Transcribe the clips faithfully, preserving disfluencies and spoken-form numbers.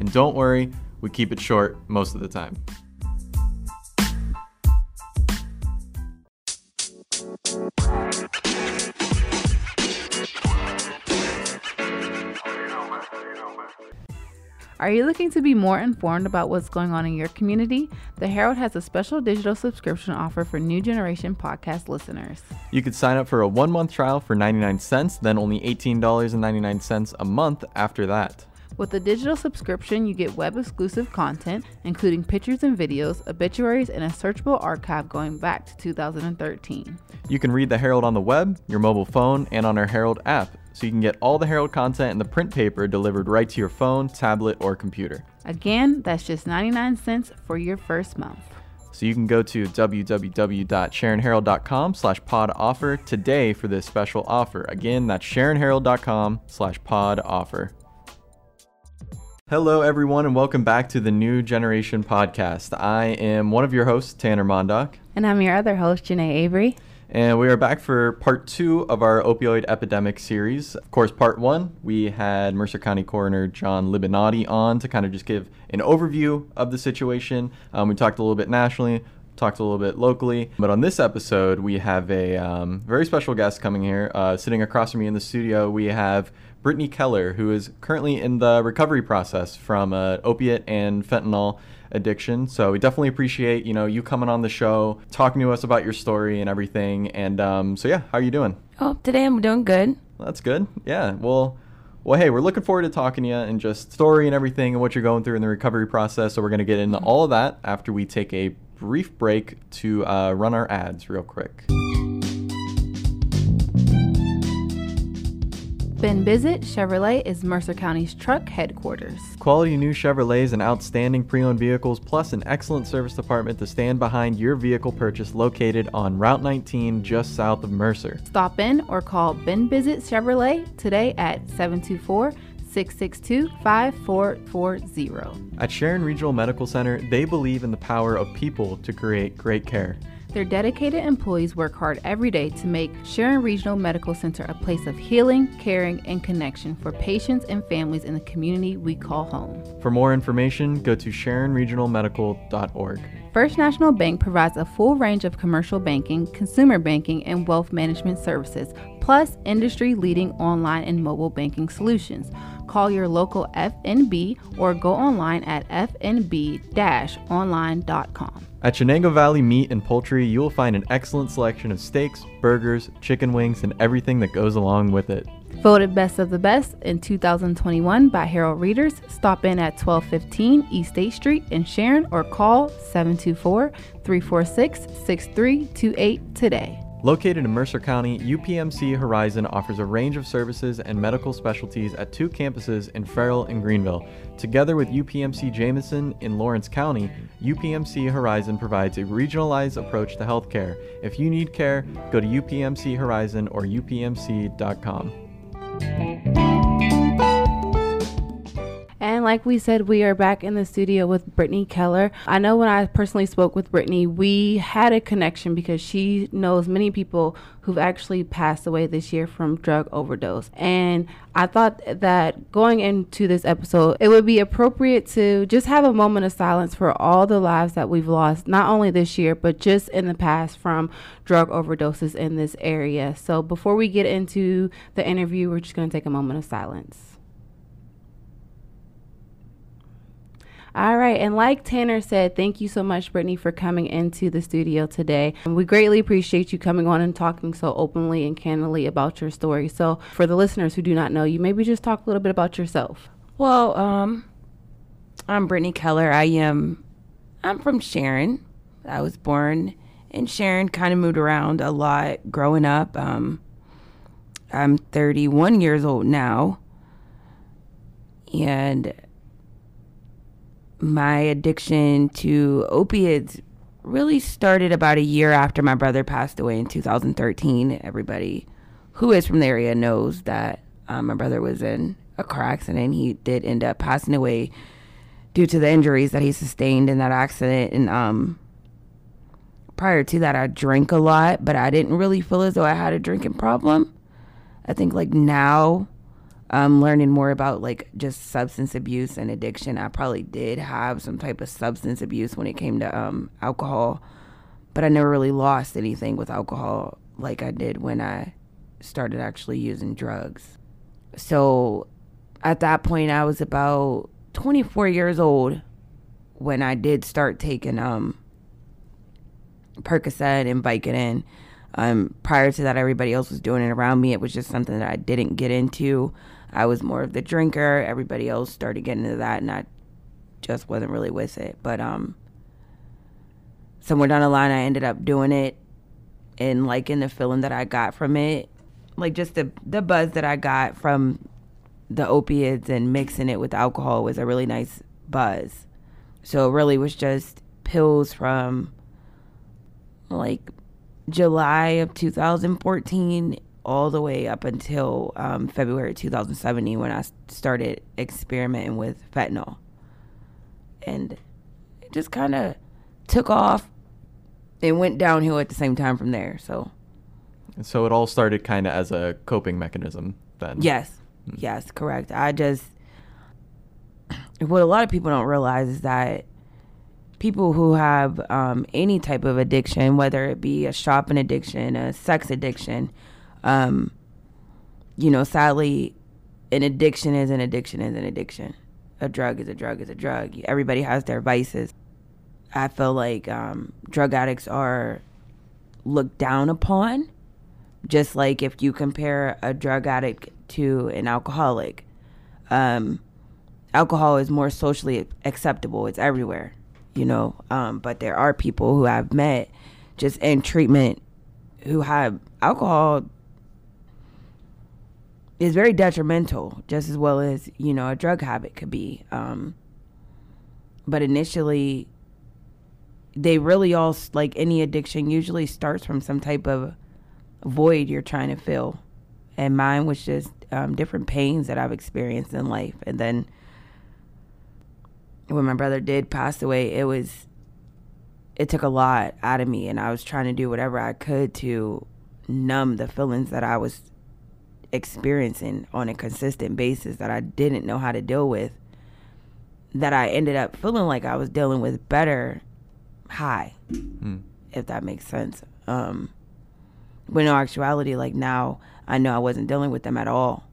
And don't worry, we keep it short most of the time. Are you looking to be more informed about what's going on in your community? The Herald has a special digital subscription offer for New Generation podcast listeners. You could sign up for a one-month trial for ninety-nine cents, then only eighteen dollars and ninety-nine cents a month after that. With the digital subscription, you get web-exclusive content, including pictures and videos, obituaries, and a searchable archive going back to two thousand thirteen. You can read the Herald on the web, your mobile phone, and on our Herald app. So you can get all the Herald content in the print paper delivered right to your phone, tablet, or computer. Again, that's just ninety-nine cents for your first month. So you can go to www.sharonherald.com slash pod offer today for this special offer. Again, that's sharonherald.com slash pod offer. Hello, everyone, and welcome back to the New Generation Podcast. I am one of your hosts, Tanner Mondock. And I'm your other host, Janae Avery. And we are back for part two of our opioid epidemic series. Of course, part one, we had Mercer County Coroner John Libinotti on to kind of just give an overview of the situation. Um, we talked a little bit nationally, talked a little bit locally. But on this episode, we have a um, very special guest coming here. Uh, sitting across from me in the studio, we have Brittany Keller, who is currently in the recovery process from uh, opiate and fentanyl addiction. So we definitely appreciate, you know, you coming on the show, talking to us about your story and everything. And um, so, yeah, how are you doing? Oh, today I'm doing good. Well, that's good. Yeah. Well, well, hey, we're looking forward to talking to you and just story and everything and what you're going through in the recovery process. So we're going to get into mm-hmm. all of that after we take a brief break to uh, run our ads real quick. Ben Bizet Chevrolet is Mercer County's truck headquarters. Quality new Chevrolets and outstanding pre-owned vehicles, plus an excellent service department to stand behind your vehicle purchase, located on Route nineteen just south of Mercer. Stop in or call Ben Bizet Chevrolet today at seven two four, six six two, five four four zero. At Sharon Regional Medical Center, they believe in the power of people to create great care. Their dedicated employees work hard every day to make Sharon Regional Medical Center a place of healing, caring, and connection for patients and families in the community we call home. For more information, go to Sharon Regional Medical dot org. First National Bank provides a full range of commercial banking, consumer banking, and wealth management services, plus industry-leading online and mobile banking solutions. Call your local F N B or go online at f n b dash online dot com. At Chenango Valley Meat and Poultry, you will find an excellent selection of steaks, burgers, chicken wings, and everything that goes along with it. Voted Best of the Best in two thousand twenty-one by Herald readers, stop in at twelve fifteen East State Street in Sharon or call seven two four, three four six, six three two eight today. Located in Mercer County, U P M C Horizon offers a range of services and medical specialties at two campuses in Farrell and Greenville. Together with U P M C Jamison in Lawrence County, U P M C Horizon provides a regionalized approach to healthcare. If you need care, go to U P M C Horizon or u p m c dot com. And like we said, we are back in the studio with Brittany Keller. I know when I personally spoke with Brittany, we had a connection because she knows many people who've actually passed away this year from drug overdose. And I thought that going into this episode, it would be appropriate to just have a moment of silence for all the lives that we've lost, not only this year, but just in the past from drug overdoses in this area. So before we get into the interview, we're just going to take a moment of silence. All right. And like Tanner said, thank you so much, Brittany, for coming into the studio today. We greatly appreciate you coming on and talking so openly and candidly about your story. So for the listeners who do not know you, maybe just talk a little bit about yourself. Well, um, I'm Brittany Keller. I am. I'm from Sharon. I was born in Sharon, kind of moved around a lot growing up. Um, I'm thirty-one years old now. And my addiction to opiates really started about a year after my brother passed away in two thousand thirteen. Everybody who is from the area knows that um, my brother was in a car accident, and he did end up passing away due to the injuries that he sustained in that accident. And um, prior to that, I drank a lot, but I didn't really feel as though I had a drinking problem. I think like now, um, learning more about like just substance abuse and addiction, I probably did have some type of substance abuse when it came to um, alcohol, but I never really lost anything with alcohol like I did when I started actually using drugs. So at that point, I was about twenty-four years old when I did start taking um, Percocet and Vicodin. Um, prior to that, everybody else was doing it around me. It was just something that I didn't get into. I was more of the drinker. Everybody else started getting into that, and I just wasn't really with it. But um, somewhere down the line, I ended up doing it and liking the feeling that I got from it. Like just the, the buzz that I got from the opiates and mixing it with alcohol was a really nice buzz. So it really was just pills from like July of two thousand fourteen all the way up until um, February two thousand seventeen, when I started experimenting with fentanyl. And it just kind of took off and went downhill at the same time from there. So and so it all started kind of as a coping mechanism then. Yes. Yes, correct. I just, what a lot of people don't realize is that people who have um, any type of addiction, whether it be a shopping addiction, a sex addiction, um, you know, sadly, an addiction is an addiction is an addiction. A drug is a drug is a drug. Everybody has their vices. I feel like um, drug addicts are looked down upon, just like if you compare a drug addict to an alcoholic. Um, alcohol is more socially acceptable. It's everywhere, you know. Um, but there are people who I've met just in treatment who have alcohol is very detrimental, just as well as, you know, a drug habit could be. Um, but initially, they really all, like any addiction, usually starts from some type of void you're trying to fill. And mine was just um, different pains that I've experienced in life. And then when my brother did pass away, it was, it took a lot out of me. And I was trying to do whatever I could to numb the feelings that I was experiencing on a consistent basis that I didn't know how to deal with, that I ended up feeling like I was dealing with better high, mm. if that makes sense. Um, when in actuality, like now, I know I wasn't dealing with them at all.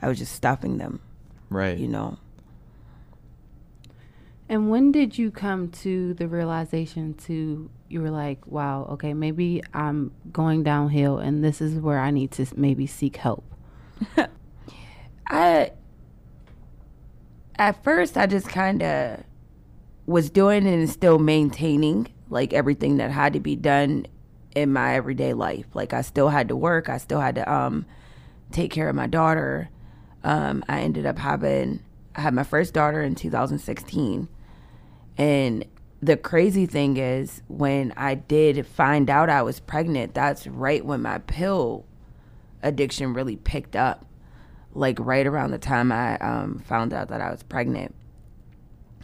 I was just stuffing them. Right. You know. And when did you come to the realization to, you were like, wow, okay, maybe I'm going downhill and this is where I need to maybe seek help? I, at first I just kind of was doing and still maintaining like everything that had to be done in my everyday life. Like I still had to work. I still had to um, take care of my daughter. Um, I ended up having, I had my first daughter in two thousand sixteen. And the crazy thing is, when I did find out I was pregnant, that's right when my pill addiction really picked up. Like right around the time I um, found out that I was pregnant.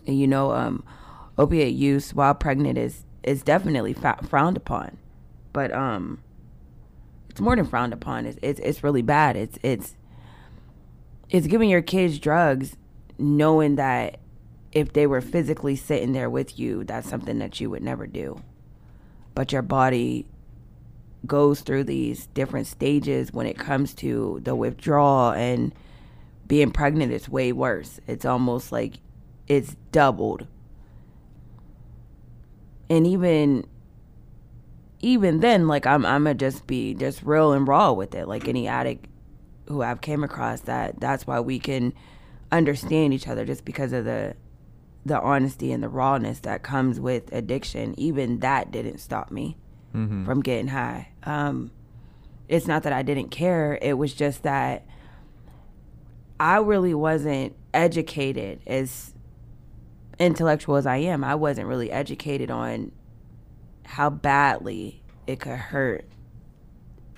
And you know, um, opiate use while pregnant is, is definitely fa- frowned upon. But um, it's more than frowned upon. It's, it's it's really bad. It's it's it's giving your kids drugs, knowing that if they were physically sitting there with you, that's something that you would never do. But your body goes through these different stages when it comes to the withdrawal, and being pregnant is way worse. It's almost like it's doubled. And even... Even then, like, I'm I'm going to just be just real and raw with it. Like any addict who I've came across, that that's why we can understand each other, just because of the the honesty and the rawness that comes with addiction. Even that didn't stop me mm-hmm. from getting high. Um, it's not that I didn't care. It was just that I really wasn't educated as intellectual as I am, I wasn't really educated on how badly it could hurt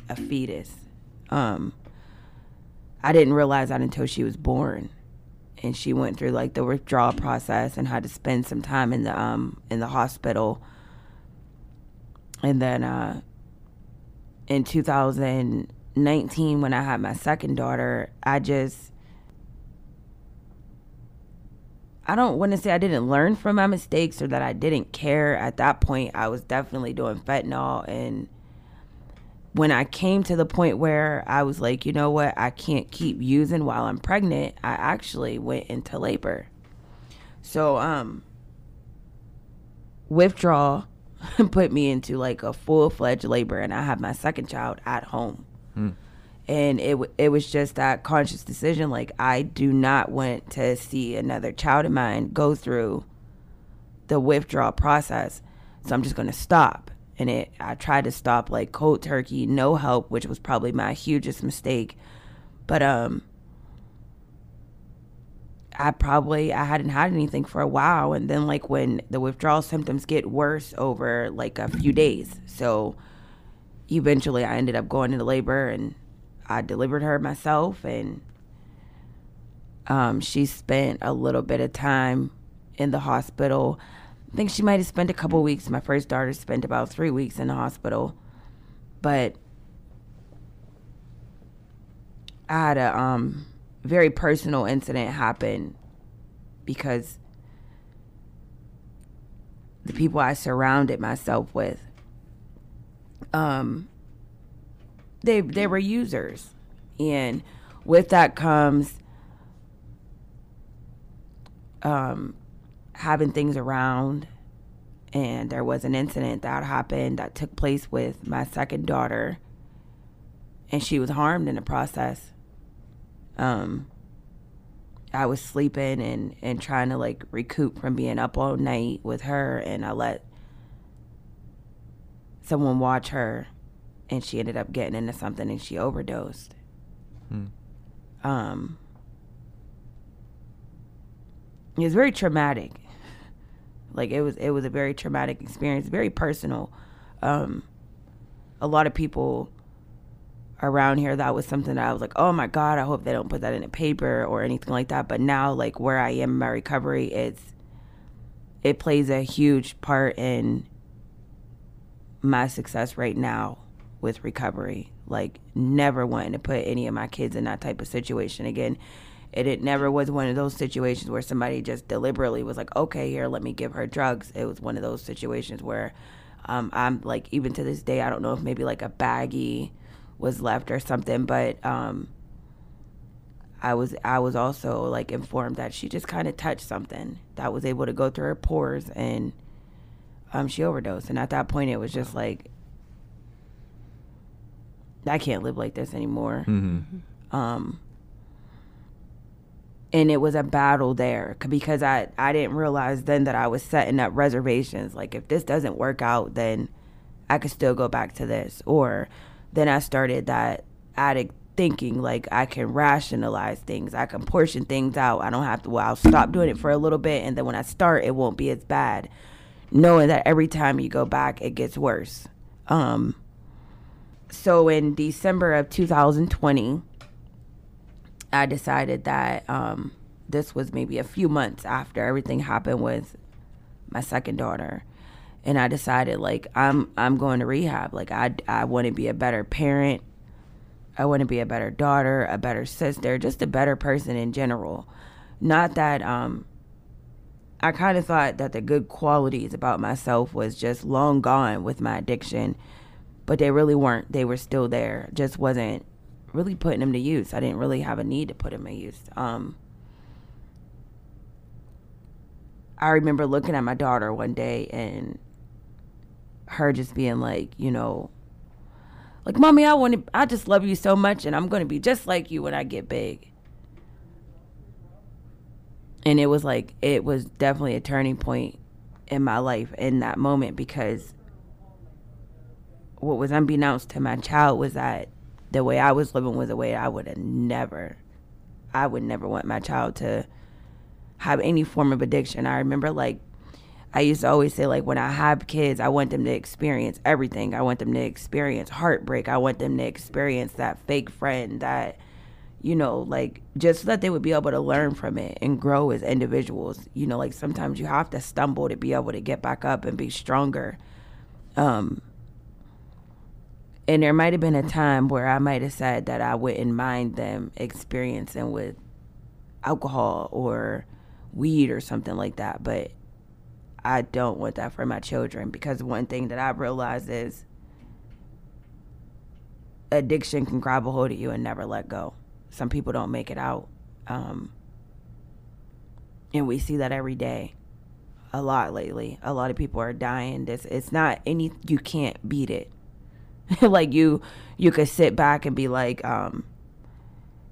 a fetus. Um, I didn't realize that until she was born, and she went through like the withdrawal process and had to spend some time in the um in the hospital. And then uh, in two thousand nineteen, when I had my second daughter, I just I don't want to say I didn't learn from my mistakes or that I didn't care. At that point, I was definitely doing fentanyl. And when I came to the point where I was like, you know what, I can't keep using while I'm pregnant, I actually went into labor. So um, withdrawal put me into like a full-fledged labor, and I had my second child at home. Hmm. And it it was just that conscious decision, like, I do not want to see another child of mine go through the withdrawal process, so I'm just going to stop. And it, I tried to stop like cold turkey, no help, which was probably my hugest mistake. But um, I probably, I hadn't had anything for a while. And then like when the withdrawal symptoms get worse over like a few days. So eventually I ended up going into labor, and I delivered her myself, and um, she spent a little bit of time in the hospital. I think she might have spent a couple weeks. My first daughter spent about three weeks in the hospital. But I had a um, very personal incident happen because the people I surrounded myself with, um, They they were users, and with that comes um, having things around. And there was an incident that happened that took place with my second daughter, and she was harmed in the process. Um, I was sleeping and, and trying to like recoup from being up all night with her, and I let someone watch her. And she ended up getting into something, and she overdosed. Hmm. Um, it was very traumatic. Like it was, it was a very traumatic experience, very personal. Um, a lot of people around here, that was something that I was like, oh my God, I hope they don't put that in a paper or anything like that. But now, like where I am in my recovery, it's it plays a huge part in my success right now with recovery, like never wanting to put any of my kids in that type of situation again. And it never was one of those situations where somebody just deliberately was like, okay, here, let me give her drugs. It was one of those situations where um, I'm like, even to this day, I don't know if maybe like a baggie was left or something, but um, I was I was also like informed that she just kind of touched something that was able to go through her pores, and um, she overdosed. And at that point, it was just like, I can't live like this anymore. Mm-hmm. Um, and it was a battle there because I, I didn't realize then that I was setting up reservations. Like, if this doesn't work out, then I could still go back to this. Or then I started that addict thinking, like, I can rationalize things. I can portion things out. I don't have to, well, I'll stop doing it for a little bit, and then when I start, it won't be as bad. Knowing that every time you go back, it gets worse. Um... So in December of two thousand twenty, I decided that um, this was maybe a few months after everything happened with my second daughter. And I decided, like, I'm I'm going to rehab. Like, I, I want to be a better parent. I want to be a better daughter, a better sister, just a better person in general. Not that um, I kind of thought that the good qualities about myself was just long gone with my addiction. But they really weren't. They were still there. Just wasn't really putting them to use. I didn't really have a need to put them to use. Um, I remember looking at my daughter one day and her just being like, you know, like, Mommy, I want to, I just love you so much, and I'm going to be just like you when I get big. And it was like, it was definitely a turning point in my life in that moment, because what was unbeknownst to my child was that the way I was living was a way I would have never, I would never want my child to have any form of addiction. I remember, like, I used to always say, like, when I have kids, I want them to experience everything. I want them to experience heartbreak. I want them to experience that fake friend, that, you know, like, just so that they would be able to learn from it and grow as individuals. You know, like, sometimes you have to stumble to be able to get back up and be stronger. Um, and there might have been a time where I might have said that I wouldn't mind them experiencing with alcohol or weed or something like that, but I don't want that for my children, because one thing that I realize is addiction can grab a hold of you and never let go. Some people don't make it out. Um, and we see that every day a lot lately. A lot of people are dying. This, it's not any, you can't beat it. Like, you, you could sit back and be like, um,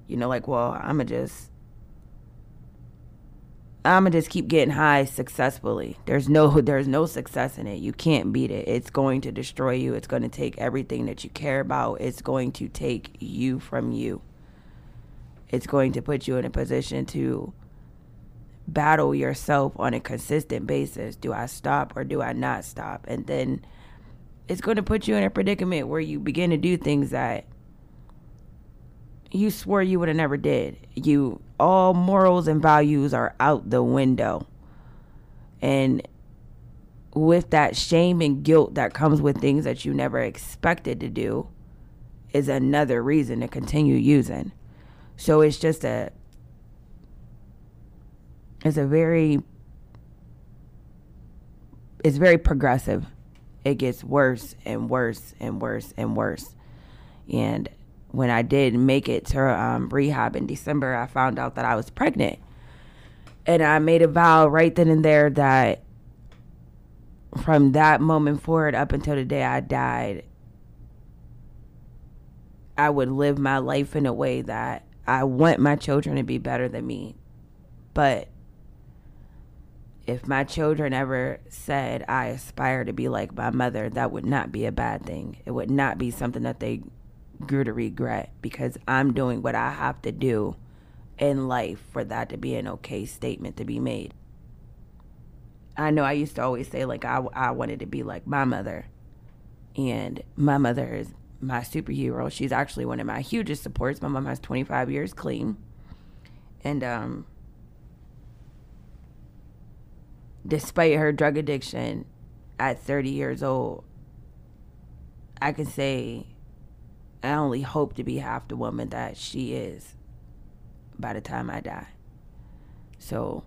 you know, like, well, I'm going to just, I'm gonna just keep getting high successfully. There's no, there's no success in it. You can't beat it. It's going to destroy you. It's going to take everything that you care about. It's going to take you from you. It's going to put you in a position to battle yourself on a consistent basis. Do I stop or do I not stop? And then it's going to put you in a predicament where you begin to do things that you swore you would have never did. You, all morals and values are out the window. And with that, shame and guilt that comes with things that you never expected to do is another reason to continue using. So it's just a, it's a very, it's very progressive. It gets worse and worse and worse and worse. And when I did make it to um, rehab in December, I found out that I was pregnant. And I made a vow right then and there that from that moment forward up until the day I died, I would live my life in a way that I want my children to be better than me. But if my children ever said, I aspire to be like my mother, that would not be a bad thing. It would not be something that they grew to regret, because I'm doing what I have to do in life for that to be an okay statement to be made. I know I used to always say, like, I, I wanted to be like my mother, and my mother is my superhero. She's actually one of my hugest supports. My mom has twenty-five years clean, and um, despite her drug addiction at thirty years old, I can say I only hope to be half the woman that she is by the time I die. So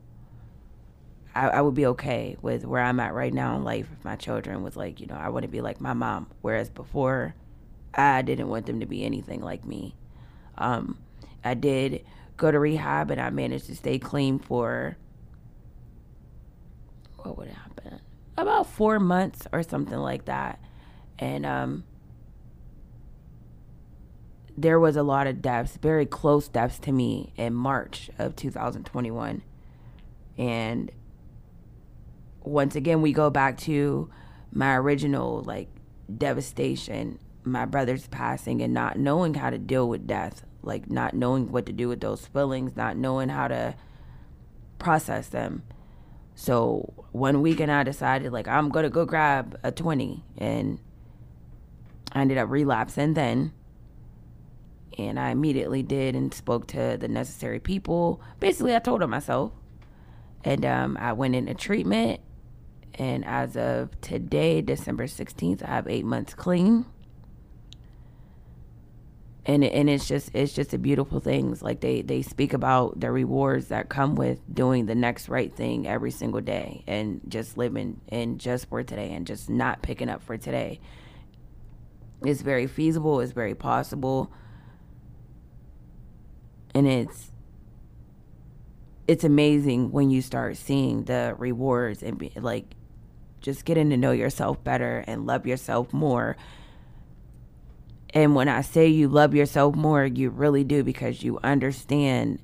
I, I would be okay with where I'm at right now in life if my children was like, you know, I want to be like my mom. Whereas before, I didn't want them to be anything like me. Um, I did go to rehab, and I managed to stay clean for, what would happen? About four months or something like that. And, um, there was a lot of deaths, very close deaths to me, in March of two thousand twenty-one. And once again, we go back to my original, like, devastation, my brother's passing, and not knowing how to deal with death, like, not knowing what to do with those feelings, not knowing how to process them. So one weekend I decided, like, I'm going to go grab a twenty, and I ended up relapsing then. And I immediately did and spoke to the necessary people. Basically, I told on myself. And um, I went into treatment. And as of today, December sixteenth, I have eight months clean. And and it's just it's just a beautiful thing. Like, they, they speak about the rewards that come with doing the next right thing every single day. And just living and just for today and just not picking up for today. It's very feasible. It's very possible. And it's it's amazing when you start seeing the rewards and be, like, just getting to know yourself better and love yourself more. And when I say you love yourself more, you really do, because you understand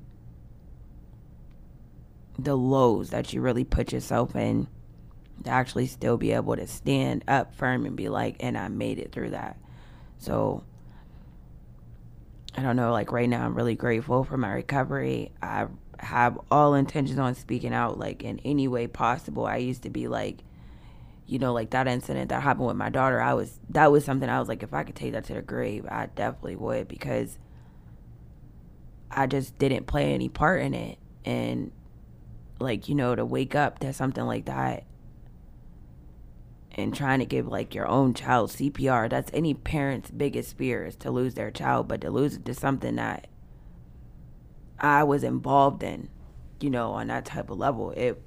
the lows that you really put yourself in to actually still be able to stand up firm and be like, and I made it through that. So I don't know, like, right now I'm really grateful for my recovery. I have all intentions on speaking out, like, in any way possible. I used to be like, you know, like that incident that happened with my daughter, I was, that was something I was like, if I could take that to the grave, I definitely would, because I just didn't play any part in it. And like, you know, to wake up to something like that and trying to give like your own child C P R, that's any parent's biggest fear, is to lose their child, but to lose it to something that I was involved in, you know, on that type of level, it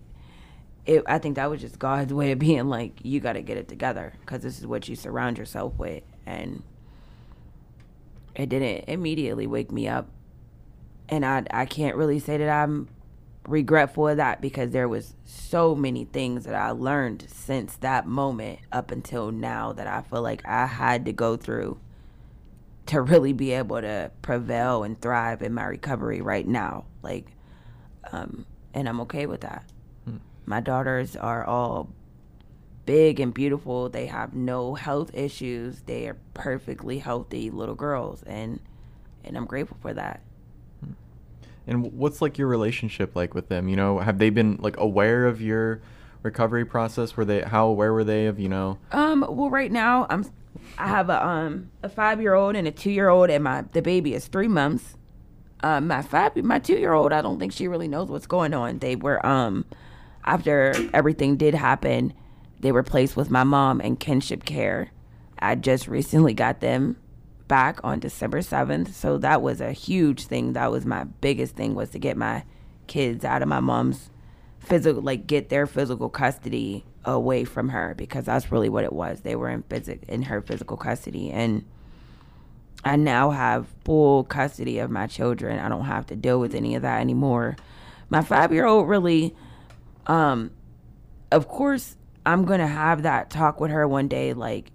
It, I think that was just God's way of being like, you got to get it together, because this is what you surround yourself with. And it didn't immediately wake me up. And I, I can't really say that I'm regretful of that, because there was so many things that I learned since that moment up until now that I feel like I had to go through to really be able to prevail and thrive in my recovery right now. Like, um, and I'm okay with that. My daughters are all big and beautiful. They have no health issues. They are perfectly healthy little girls, and and I'm grateful for that. And what's like your relationship like with them? You know, have they been like aware of your recovery process? Were they how aware were they of, you know? Um. Well, right now I'm I have a um a five year old and a two year old, and my the baby is three months. Um, my five my two year old, I don't think she really knows what's going on. They were um. After everything did happen, they were placed with my mom in kinship care. I just recently got them back on December seventh. So that was a huge thing. That was my biggest thing, was to get my kids out of my mom's physical, like get their physical custody away from her, because that's really what it was. They were in phys- in her physical custody. And I now have full custody of my children. I don't have to deal with any of that anymore. My five-year-old really... Um, of course, I'm going to have that talk with her one day, like,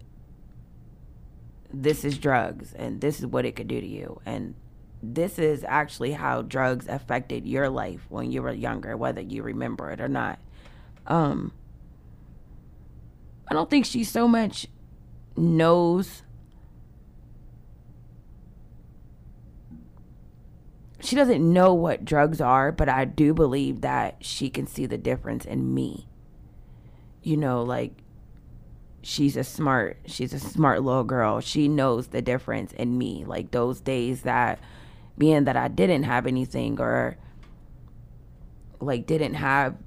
this is drugs, and this is what it could do to you, and this is actually how drugs affected your life when you were younger, whether you remember it or not. Um, I don't think she so much knows. She doesn't know what drugs are, but I do believe that she can see the difference in me. You know, like, she's a smart, she's a smart little girl. She knows the difference in me. Like, those days that, being that I didn't have anything, or, like, didn't have,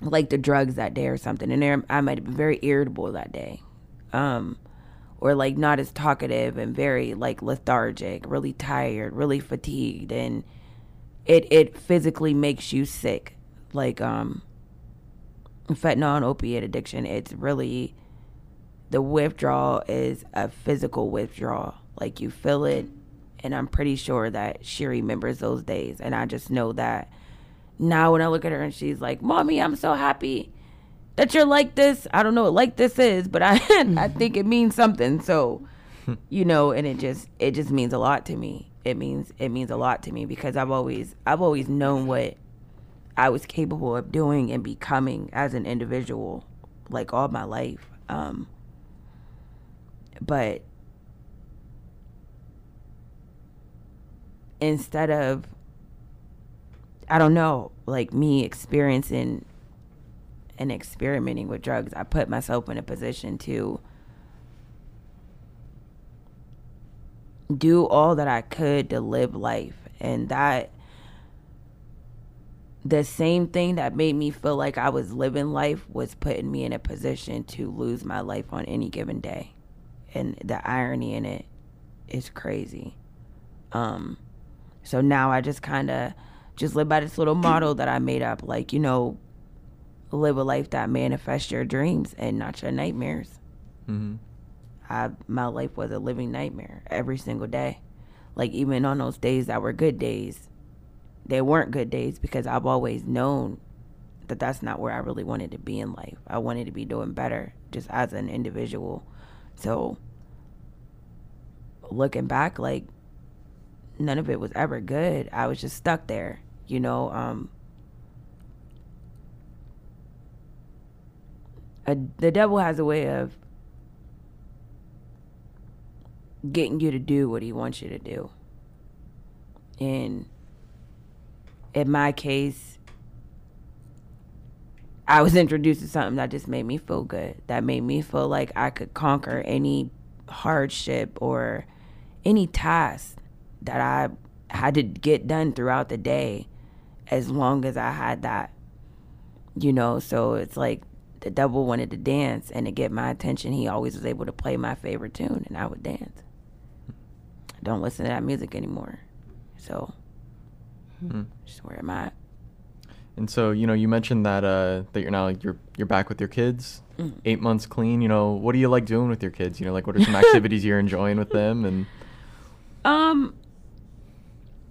like, the drugs that day or something. And there, I might have been very irritable that day. Um... Or, like, not as talkative, and very, like, lethargic, really tired, really fatigued. And it it physically makes you sick. Like, um, fentanyl and opiate addiction, it's really, the withdrawal is a physical withdrawal. Like, you feel it, and I'm pretty sure that she remembers those days. And I just know that now when I look at her and she's like, Mommy, I'm so happy that you're like this. I don't know what like this is, but I I think it means something. So, you know, and it just it just means a lot to me. It means it means a lot to me, because I've always I've always known what I was capable of doing and becoming as an individual, like, all my life. Um, but instead of, I don't know, like, me experiencing and experimenting with drugs, I put myself in a position to do all that I could to live life. And that, the same thing that made me feel like I was living life was putting me in a position to lose my life on any given day. And the irony in it is crazy. Um, so now I just kind of just live by this little model that I made up, like, you know, live a life that manifests your dreams and not your nightmares. Mm-hmm. I, my life was a living nightmare every single day. Like, even on those days that were good days, they weren't good days, because I've always known that that's not where I really wanted to be in life. I wanted to be doing better just as an individual. So looking back, like, none of it was ever good. I was just stuck there, you know, um, A, the devil has a way of getting you to do what he wants you to do. And in my case, I was introduced to something that just made me feel good, that made me feel like I could conquer any hardship or any task that I had to get done throughout the day, as long as I had that, you know. So it's like the devil wanted to dance, and to get my attention, he always was able to play my favorite tune, and I would dance. I don't listen to that music anymore. So mm-hmm. just where am I? And so, you know, you mentioned that uh, that you're now like, you're you're back with your kids, mm-hmm. eight months clean. You know, what do you like doing with your kids? You know, like, what are some activities you're enjoying with them? And um,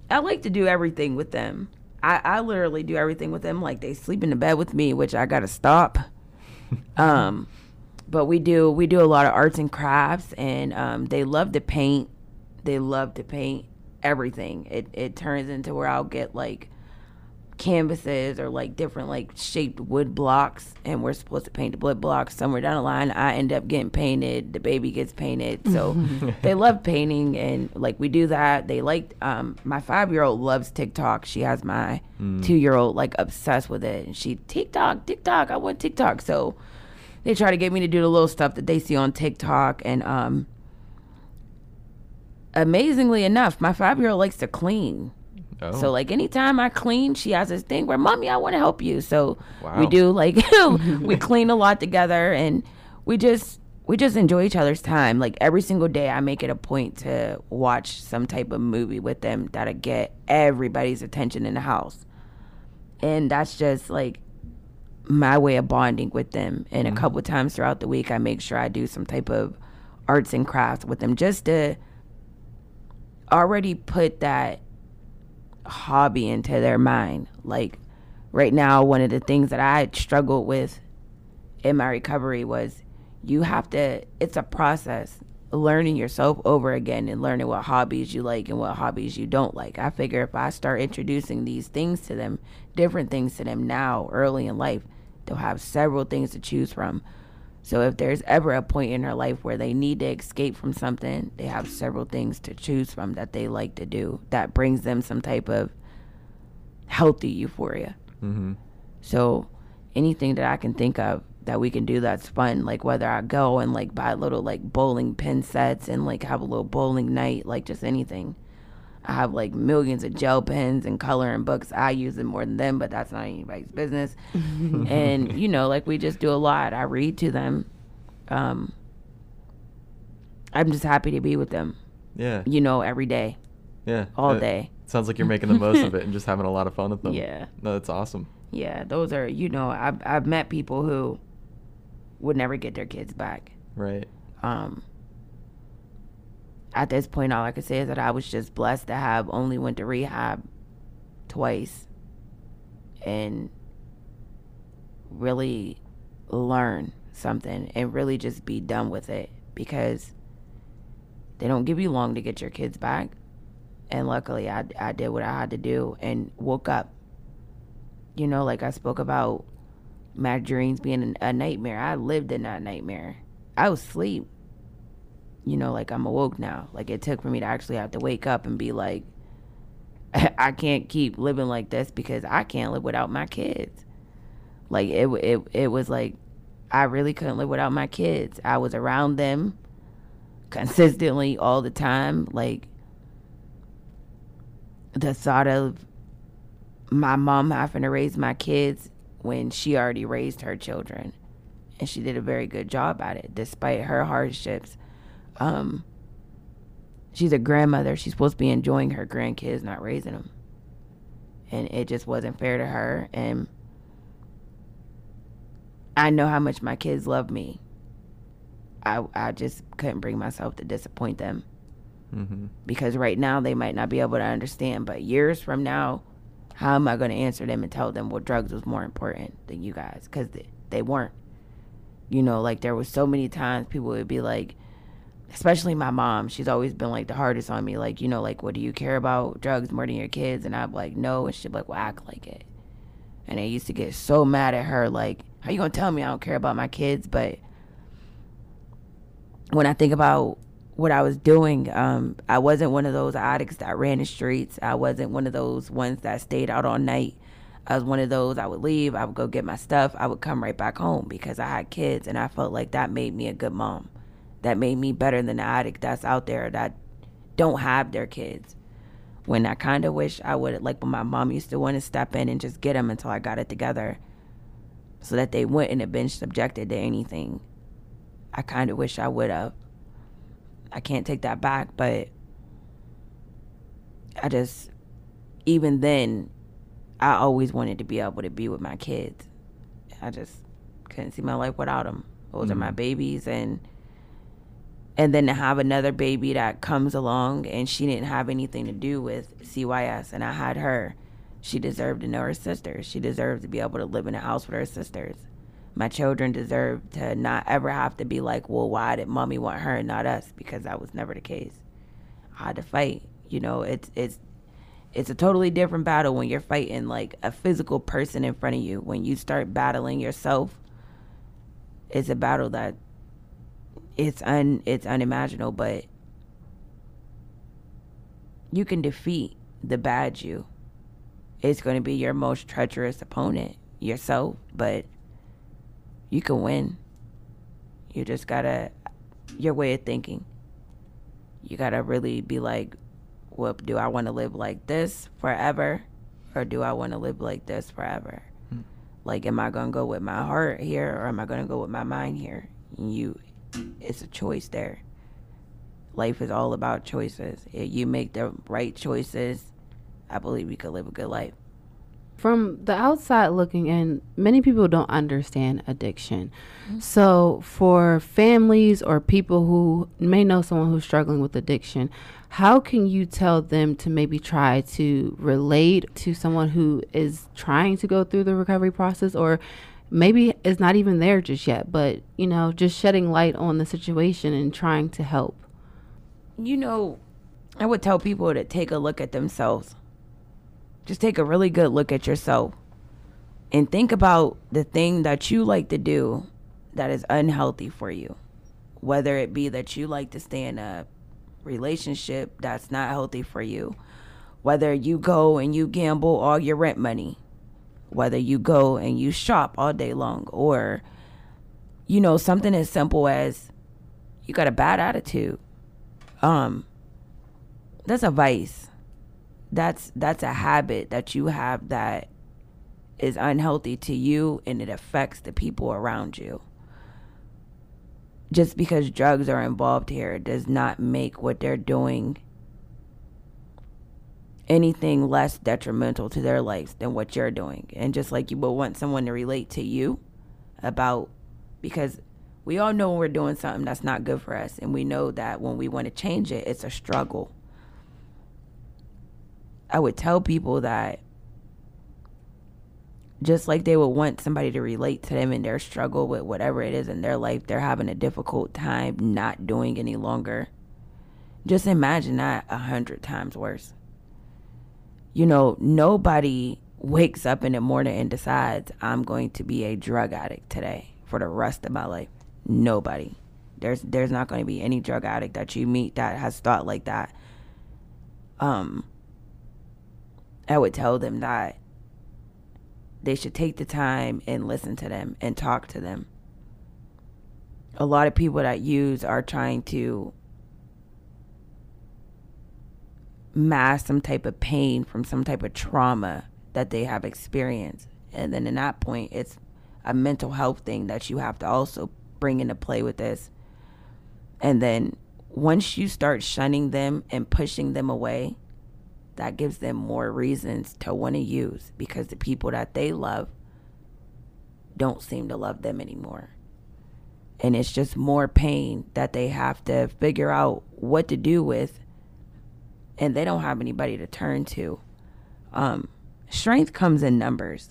I like to do everything with them. I, I literally do everything with them. Like, they sleep in the bed with me, which I gotta stop. um, but we do we do a lot of arts and crafts, and um, they love to paint. They love to paint everything. It it turns into where I'll get like canvases or like different like shaped wood blocks, and we're supposed to paint the wood blocks. Somewhere down the line, I end up getting painted. The baby gets painted. So they love painting, and like we do that. They like um my five-year-old loves TikTok. She has my mm. two-year-old like obsessed with it, and she TikTok, TikTok. I want TikTok. So they try to get me to do the little stuff that they see on TikTok, and um. amazingly enough, my five-year-old likes to clean. Oh. So, like, anytime I clean, she has this thing where, Mommy, I want to help you. So wow. we do, like, we clean a lot together, and we just we just enjoy each other's time. Like, every single day I make it a point to watch some type of movie with them that'll get everybody's attention in the house. And that's just, like, my way of bonding with them. And mm-hmm. a couple of times throughout the week I make sure I do some type of arts and crafts with them, just to already put that hobby into their mind. Like right now, one of the things that I struggled with in my recovery was you have to, it's a process, learning yourself over again and learning what hobbies you like and what hobbies you don't like. I figure if I start introducing these things to them, different things to them now, early in life, they'll have several things to choose from. So if there's ever a point in her life where they need to escape from something, they have several things to choose from that they like to do that brings them some type of healthy euphoria. Mm-hmm. So anything that I can think of that we can do that's fun, like whether I go and like buy little like bowling pin sets and like have a little bowling night, like just anything. I have like millions of gel pens and coloring books. I use them more than them, but that's not anybody's business. And, you know, like we just do a lot. I read to them. Um, I'm just happy to be with them. Yeah. You know, every day. Yeah. All it day. Sounds like you're making the most of it and just having a lot of fun with them. Yeah. No, that's awesome. Yeah. Those are, you know, I've, I've met people who would never get their kids back. Right. Um. At this point, all I could say is that I was just blessed to have only went to rehab twice and really learn something and really just be done with it, because they don't give you long to get your kids back. And luckily, I, I did what I had to do and woke up. You know, like I spoke about my dreams being a nightmare. I lived in that nightmare. I was asleep. You know, like I'm awoke now. Like it took for me to actually have to wake up and be like, I can't keep living like this because I can't live without my kids. Like it, it, it was like, I really couldn't live without my kids. I was around them consistently all the time. Like the thought of my mom having to raise my kids when she already raised her children, and she did a very good job at it despite her hardships. Um, she's a grandmother. She's supposed to be enjoying her grandkids, not raising them. And it just wasn't fair to her. And I know how much my kids love me. I I just couldn't bring myself to disappoint them. Mm-hmm. Because right now they might not be able to understand, but years from now, how am I going to answer them and tell them, well, drugs was more important than you guys? Because they, they weren't. You know, like there was so many times people would be like, especially my mom, she's always been like the hardest on me. Like, you know, like, what do you care about drugs more than your kids? And I'm like, no. And she'd be like, well, act like it. And I used to get so mad at her. Like, how you going to tell me I don't care about my kids? But when I think about what I was doing. Um, I wasn't one of those addicts that ran the streets. I wasn't one of those ones that stayed out all night. I was one of those, I would leave, I would go get my stuff, I would come right back home because I had kids, and I felt like that made me a good mom. That made me better than the addict that's out there that don't have their kids. When I kind of wish I would, like when my mom used to want to step in and just get them until I got it together so that they wouldn't have been subjected to anything. I kind of wish I would have. I can't take that back, but I just, even then, I always wanted to be able to be with my kids. I just couldn't see my life without them. Those mm-hmm. are my babies. And and then to have another baby that comes along, and she didn't have anything to do with C Y S, and I had her. She deserved to know her sisters. She deserved to be able to live in a house with her sisters. My children deserve to not ever have to be like, well, why did mommy want her and not us? Because that was never the case. I had to fight. You know, it's it's. It's a totally different battle when you're fighting like a physical person in front of you. When you start battling yourself, it's a battle that it's un it's unimaginable, but you can defeat the bad you. It's going to be your most treacherous opponent, yourself, but you can win. You just gotta, your way of thinking. You gotta really be like, well, do I want to live like this forever, or do I want to live like this forever? Hmm. Like, am I going to go with my heart here, or am I going to go with my mind here? You, it's a choice there. Life is all about choices. If you make the right choices, I believe you could live a good life. From the outside looking in, many people don't understand addiction. Mm-hmm. So for families or people who may know someone who's struggling with addiction, how can you tell them to maybe try to relate to someone who is trying to go through the recovery process, or maybe is not even there just yet, but, you know, just shedding light on the situation and trying to help? You know, I would tell people to take a look at themselves. Just take a really good look at yourself and think about the thing that you like to do that is unhealthy for you. Whether it be that you like to stay in a relationship that's not healthy for you, whether you go and you gamble all your rent money, whether you go and you shop all day long, or, you know, something as simple as you got a bad attitude. Um, that's a vice. That's that's a habit that you have that is unhealthy to you, and it affects the people around you. Just because drugs are involved here does not make what they're doing anything less detrimental to their lives than what you're doing. And just like you would want someone to relate to you about, because we all know when we're doing something that's not good for us, and we know that when we want to change it, it's a struggle. I would tell people that just like they would want somebody to relate to them in their struggle with whatever it is in their life they're having a difficult time not doing any longer, just imagine that a hundred times worse. You know, nobody wakes up in the morning and decides, I'm going to be a drug addict today for the rest of my life. Nobody. There's there's not going to be any drug addict that you meet that has thought like that. Um... I would tell them that they should take the time and listen to them and talk to them. A lot of people that use are trying to mask some type of pain from some type of trauma that they have experienced. And then at that point, it's a mental health thing that you have to also bring into play with this. And then once you start shunning them and pushing them away, that gives them more reasons to want to use, because the people that they love don't seem to love them anymore. And it's just more pain that they have to figure out what to do with, and they don't have anybody to turn to. Um, strength comes in numbers.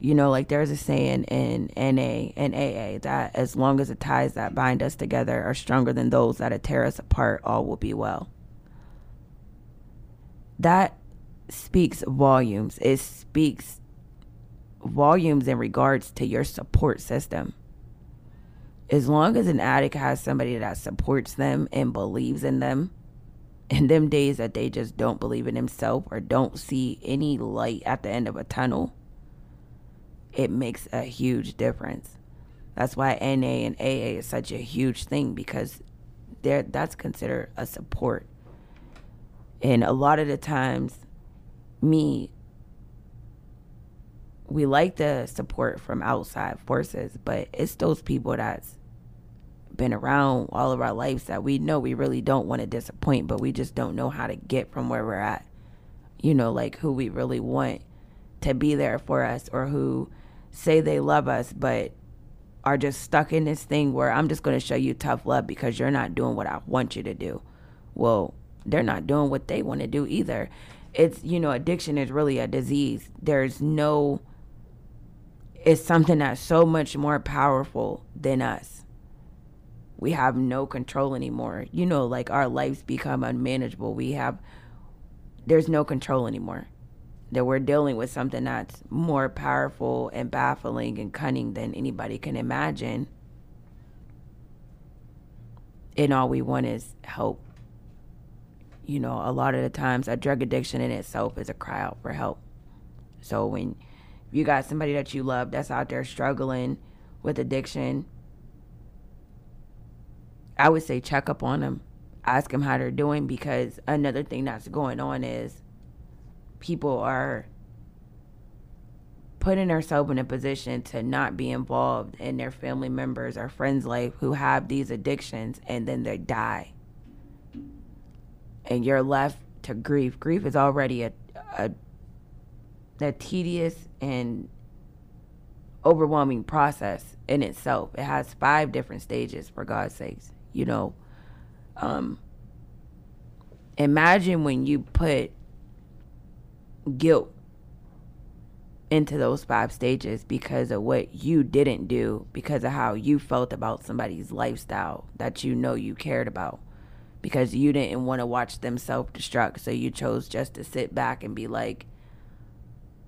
You know, like there's a saying in N A and A A that as long as the ties that bind us together are stronger than those that tear us apart, all will be well. That speaks volumes. It speaks volumes in regards to your support system. as long as an addict has somebody that supports them and believes in them, in them days that they just don't believe in themselves or don't see any light at the end of a tunnel, it makes a huge difference. That's why N A and A A is such a huge thing, because they're, that's considered a support. And a lot of the times, me, we like the support from outside forces, but it's those people that's been around all of our lives that we know we really don't want to disappoint, but we just don't know how to get from where we're at, you know, like who we really want to be there for us, or who say they love us but are just stuck in this thing where I'm just going to show you tough love because you're not doing what I want you to do. Well, they're not doing what they want to do either. It's, you know, addiction is really a disease. There's no, it's something that's so much more powerful than us. We have no control anymore. You know, like our lives become unmanageable. We have, there's no control anymore. That we're dealing with something that's more powerful and baffling and cunning than anybody can imagine. And all we want is help. You know, a lot of the times a drug addiction in itself is a cry out for help. So when you got somebody that you love that's out there struggling with addiction, I would say check up on them. Ask them how they're doing, because another thing that's going on is people are putting themselves in a position to not be involved in their family members or friends' life who have these addictions, and then they die. And you're left to grief. Grief is already a, a, a tedious and overwhelming process in itself. It has five different stages, for God's sakes. You know, um, imagine when you put guilt into those five stages because of what you didn't do, because of how you felt about somebody's lifestyle that you know you cared about, because you didn't want to watch them self-destruct, so you chose just to sit back and be like,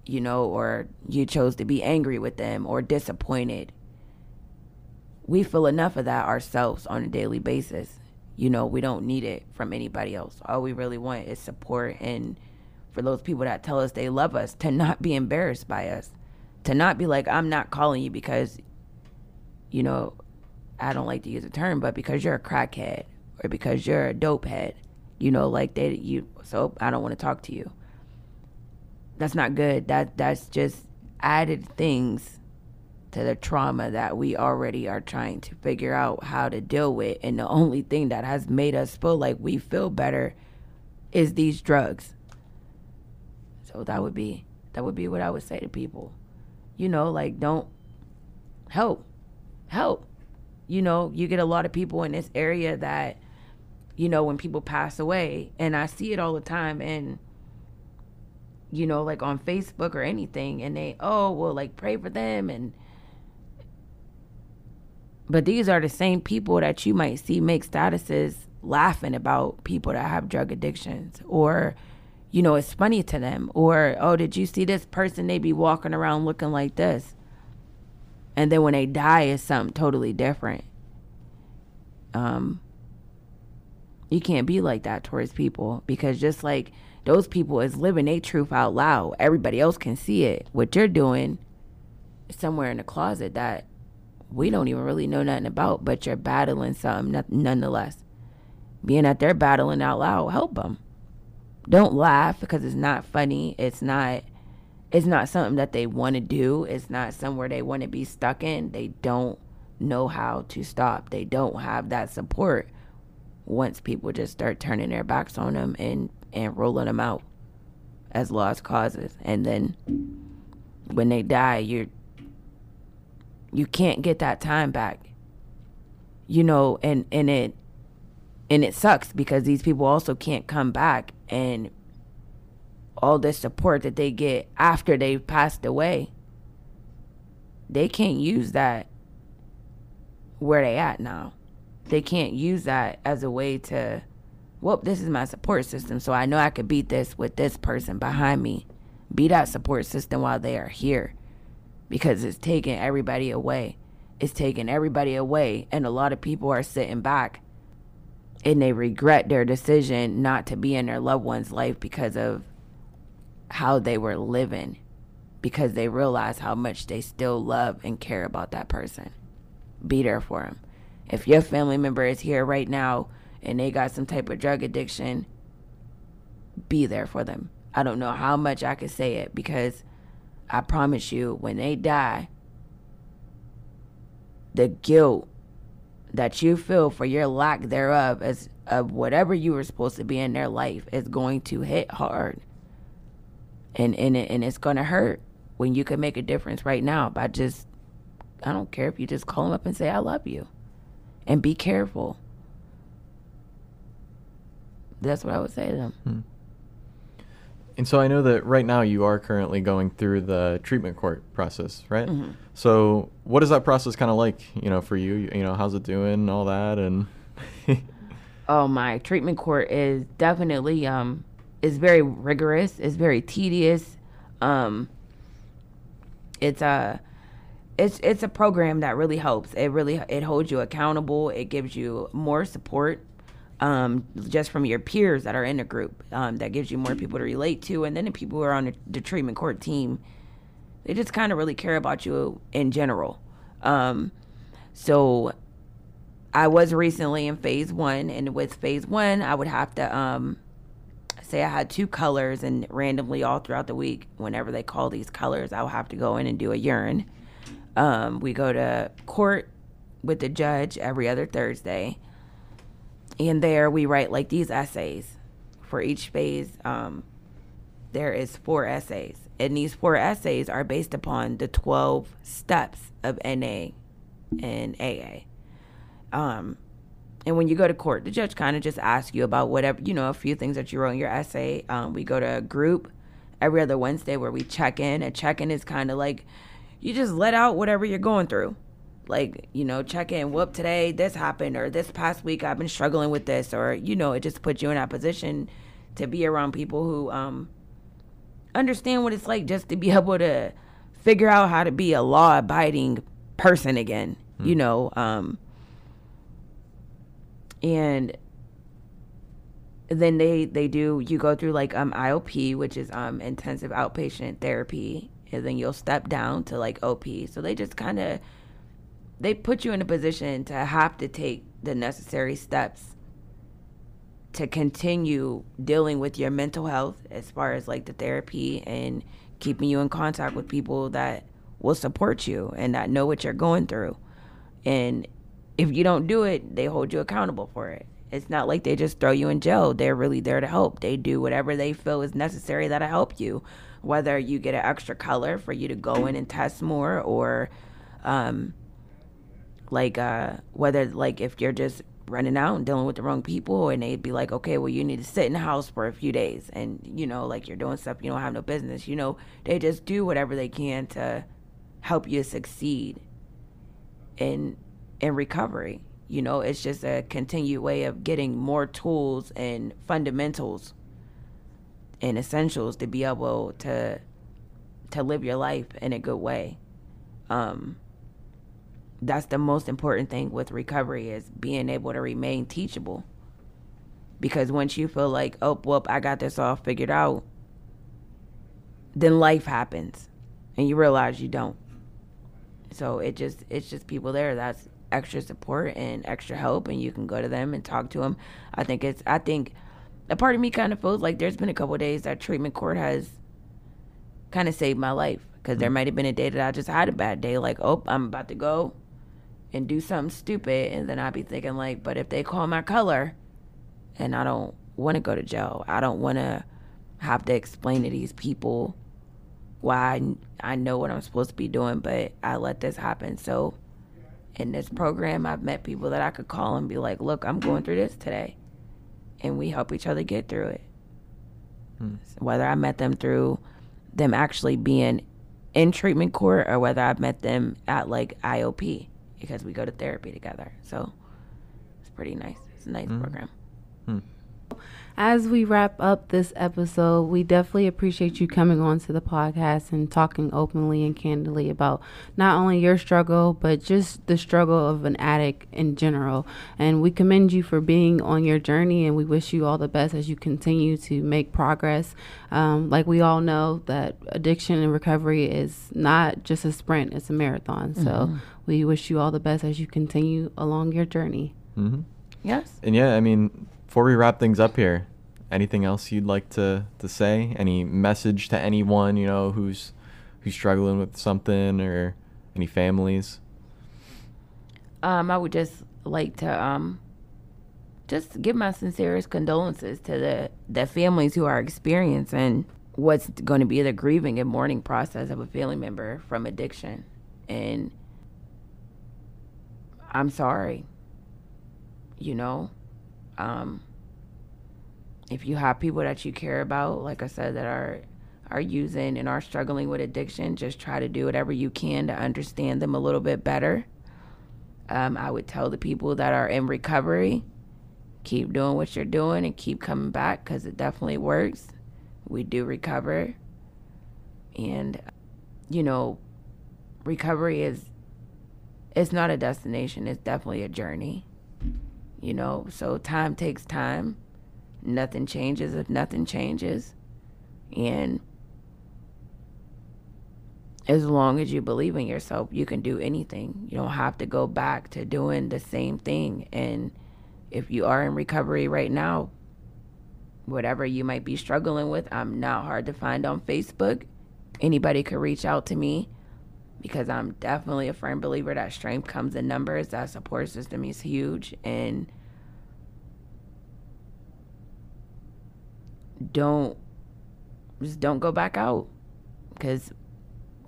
you know, or you chose to be angry with them or disappointed. We feel enough of that ourselves on a daily basis. You know, we don't need it from anybody else. All we really want is support, and for those people that tell us they love us, to not be embarrassed by us, to not be like, I'm not calling you because, you know, I don't like to use the term, but because you're a crackhead or because you're a dope head, you know, like they, you, so I don't want to talk to you. That's not good. That that's just added things to the trauma that we already are trying to figure out how to deal with. And the only thing that has made us feel like we feel better is these drugs. So that would be, that would be what I would say to people, you know, like, don't help, help, you know, you get a lot of people in this area that, you know, when people pass away, and I see it all the time, and, you know, like on Facebook or anything, and they, oh, well, like pray for them. And, but these are the same people that you might see make statuses laughing about people that have drug addictions, or, you know, it's funny to them. Or, oh, did you see this person? They be walking around looking like this. And then when they die, it's something totally different. Um, you can't be like that towards people, because just like those people is living their truth out loud, everybody else can see it. What you're doing is somewhere in the closet that we don't even really know nothing about, but you're battling something nonetheless. Being that they're battling out loud, help them. Don't laugh, because it's not funny. It's not, it's not something that they want to do. It's not somewhere they want to be stuck in. They don't know how to stop. They don't have that support once people just start turning their backs on them and, and rolling them out as lost causes. And then when they die, you're, you can't get that time back, you know, and, and it, and it sucks, because these people also can't come back, and all the support that they get after they've passed away, they can't use that where they at now. They can't use that as a way to, well, this is my support system, so I know I could beat this with this person behind me. Be that support system while they are here, because it's taking everybody away. is taking everybody away, and a lot of people are sitting back and they regret their decision not to be in their loved one's life because of how they were living, because they realize how much they still love and care about that person. Be there for them. If your family member is here right now and they got some type of drug addiction, be there for them. I don't know how much I can say it, because I promise you, when they die, the guilt that you feel for your lack thereof, as of whatever you were supposed to be in their life, is going to hit hard. And and, it, and it's going to hurt when you can make a difference right now by just, I don't care if you just call them up and say, I love you. And be careful. That's what I would say to them. Hmm. And so I know that right now you are currently going through the treatment court process, right? Mm-hmm. So what is that process kind of like, you know, for you? You know, how's it doing and all that? And oh, my treatment court is definitely, um, it's very rigorous. It's very tedious. Um, it's a, it's, it's a program that really helps. It really, it holds you accountable. It gives you more support. Um, just from your peers that are in the group, um, that gives you more people to relate to. And then the people who are on the, the treatment court team, they just kind of really care about you in general. Um, so I was recently in phase one, and with phase one, I would have to um, say I had two colors, and randomly all throughout the week, whenever they call these colors, I would have to go in and do a urine. Um, we go to court with the judge every other Thursday. And there we write like these essays for each phase. Um, there is four essays, and these four essays are based upon the twelve steps of N A and A A. Um, and when you go to court, the judge kind of just asks you about whatever, you know, a few things that you wrote in your essay. Um, we go to a group every other Wednesday where we check in. A check-in is kind of like you just let out whatever you're going through. Like, you know, check in, whoop, today this happened, or this past week I've been struggling with this, or, you know, it just puts you in that position to be around people who um, understand what it's like just to be able to figure out how to be a law-abiding person again, mm. you know. Um, and then they, they do, you go through, like, um, I O P, which is um, intensive outpatient therapy, and then you'll step down to, like, O P. So they just kind of... they put you in a position to have to take the necessary steps to continue dealing with your mental health as far as like the therapy and keeping you in contact with people that will support you and that know what you're going through. And if you don't do it, they hold you accountable for it. It's not like they just throw you in jail. They're really there to help. They do whatever they feel is necessary that'll help you, whether you get an extra color for you to go in and test more, or, um, Like, uh, whether, like, if you're just running out and dealing with the wrong people, and they'd be like, okay, well, you need to sit in the house for a few days. And, you know, like, you're doing stuff you don't have no business. You know, they just do whatever they can to help you succeed in in recovery. You know, it's just a continued way of getting more tools and fundamentals and essentials to be able to, to live your life in a good way. Um... That's the most important thing with recovery, is being able to remain teachable. Because once you feel like, oh, whoop, I got this all figured out, then life happens and you realize you don't. So it just it's just people there that's extra support and extra help, and you can go to them and talk to them. I think it's I think a part of me kind of feels like there's been a couple of days that treatment court has kind of saved my life, because there might have been a day that I just had a bad day, like, oh, I'm about to go and do something stupid, and then I'd be thinking, like, but if they call my color, and I don't want to go to jail, I don't want to have to explain to these people why I, I know what I'm supposed to be doing, but I let this happen. So in this program, I've met people that I could call and be like, look, I'm going through this today, and we help each other get through it. Hmm. Whether I met them through them actually being in treatment court, or whether I've met them at, like, I O P, because we go to therapy together. So it's pretty nice. It's a nice mm. program. Mm. As we wrap up this episode, we definitely appreciate you coming on to the podcast and talking openly and candidly about not only your struggle, but just the struggle of an addict in general. And we commend you for being on your journey, and we wish you all the best as you continue to make progress. Um, like we all know that addiction and recovery is not just a sprint, it's a marathon. Mm-hmm. So we wish you all the best as you continue along your journey. Mm-hmm. Yes. And yeah, I mean, before we wrap things up here, anything else you'd like to, to say? Any message to anyone, you know, who's who's struggling with something, or any families? Um, I would just like to um, just give my sincerest condolences to the, the families who are experiencing what's going to be the grieving and mourning process of a family member from addiction. And I'm sorry, you know. Um, if you have people that you care about, like I said, that are are using and are struggling with addiction, just try to do whatever you can to understand them a little bit better. Um, I would tell the people that are in recovery, keep doing what you're doing and keep coming back, because it definitely works. We do recover. And, you know, recovery is, it's not a destination. It's definitely a journey. You know, so time takes time. Nothing changes if nothing changes. And as long as you believe in yourself, you can do anything. You don't have to go back to doing the same thing. And if you are in recovery right now, whatever you might be struggling with, I'm not hard to find on Facebook. Anybody could reach out to me, because I'm definitely a firm believer that strength comes in numbers. That support system is huge. And don't, just don't go back out. Because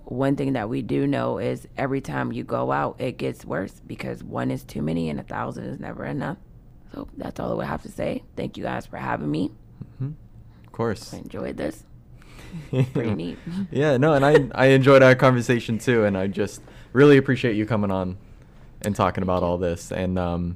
one thing that we do know is every time you go out, it gets worse, because one is too many and a thousand is never enough. So that's all I would have to say. Thank you guys for having me. Mm-hmm. Of course. I enjoyed this. Pretty neat. Yeah, no, and I I enjoyed our conversation too, and I just really appreciate you coming on and talking about all this. And um,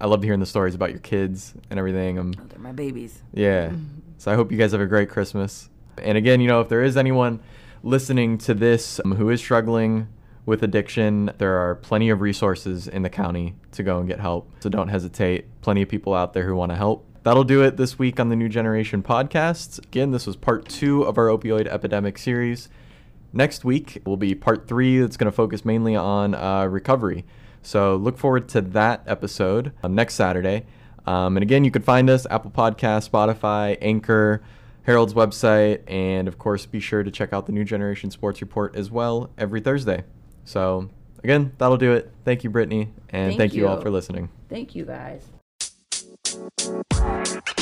I loved hearing the stories about your kids and everything. Um, oh, they're my babies. Yeah. So I hope you guys have a great Christmas. And again, you know, if there is anyone listening to this um, who is struggling with addiction, there are plenty of resources in the county to go and get help. So don't hesitate. Plenty of people out there who want to help. That'll do it this week on the New Generation Podcast. Again, this was part two of our opioid epidemic series. Next week will be part three. That's going to focus mainly on uh, recovery. So look forward to that episode um, next Saturday. Um, and again, you can find us Apple Podcasts, Spotify, Anchor, Herald's website. And of course, be sure to check out the New Generation Sports Report as well every Thursday. So again, that'll do it. Thank you, Brittany. And thank, thank you all for listening. Thank you, guys. Bye.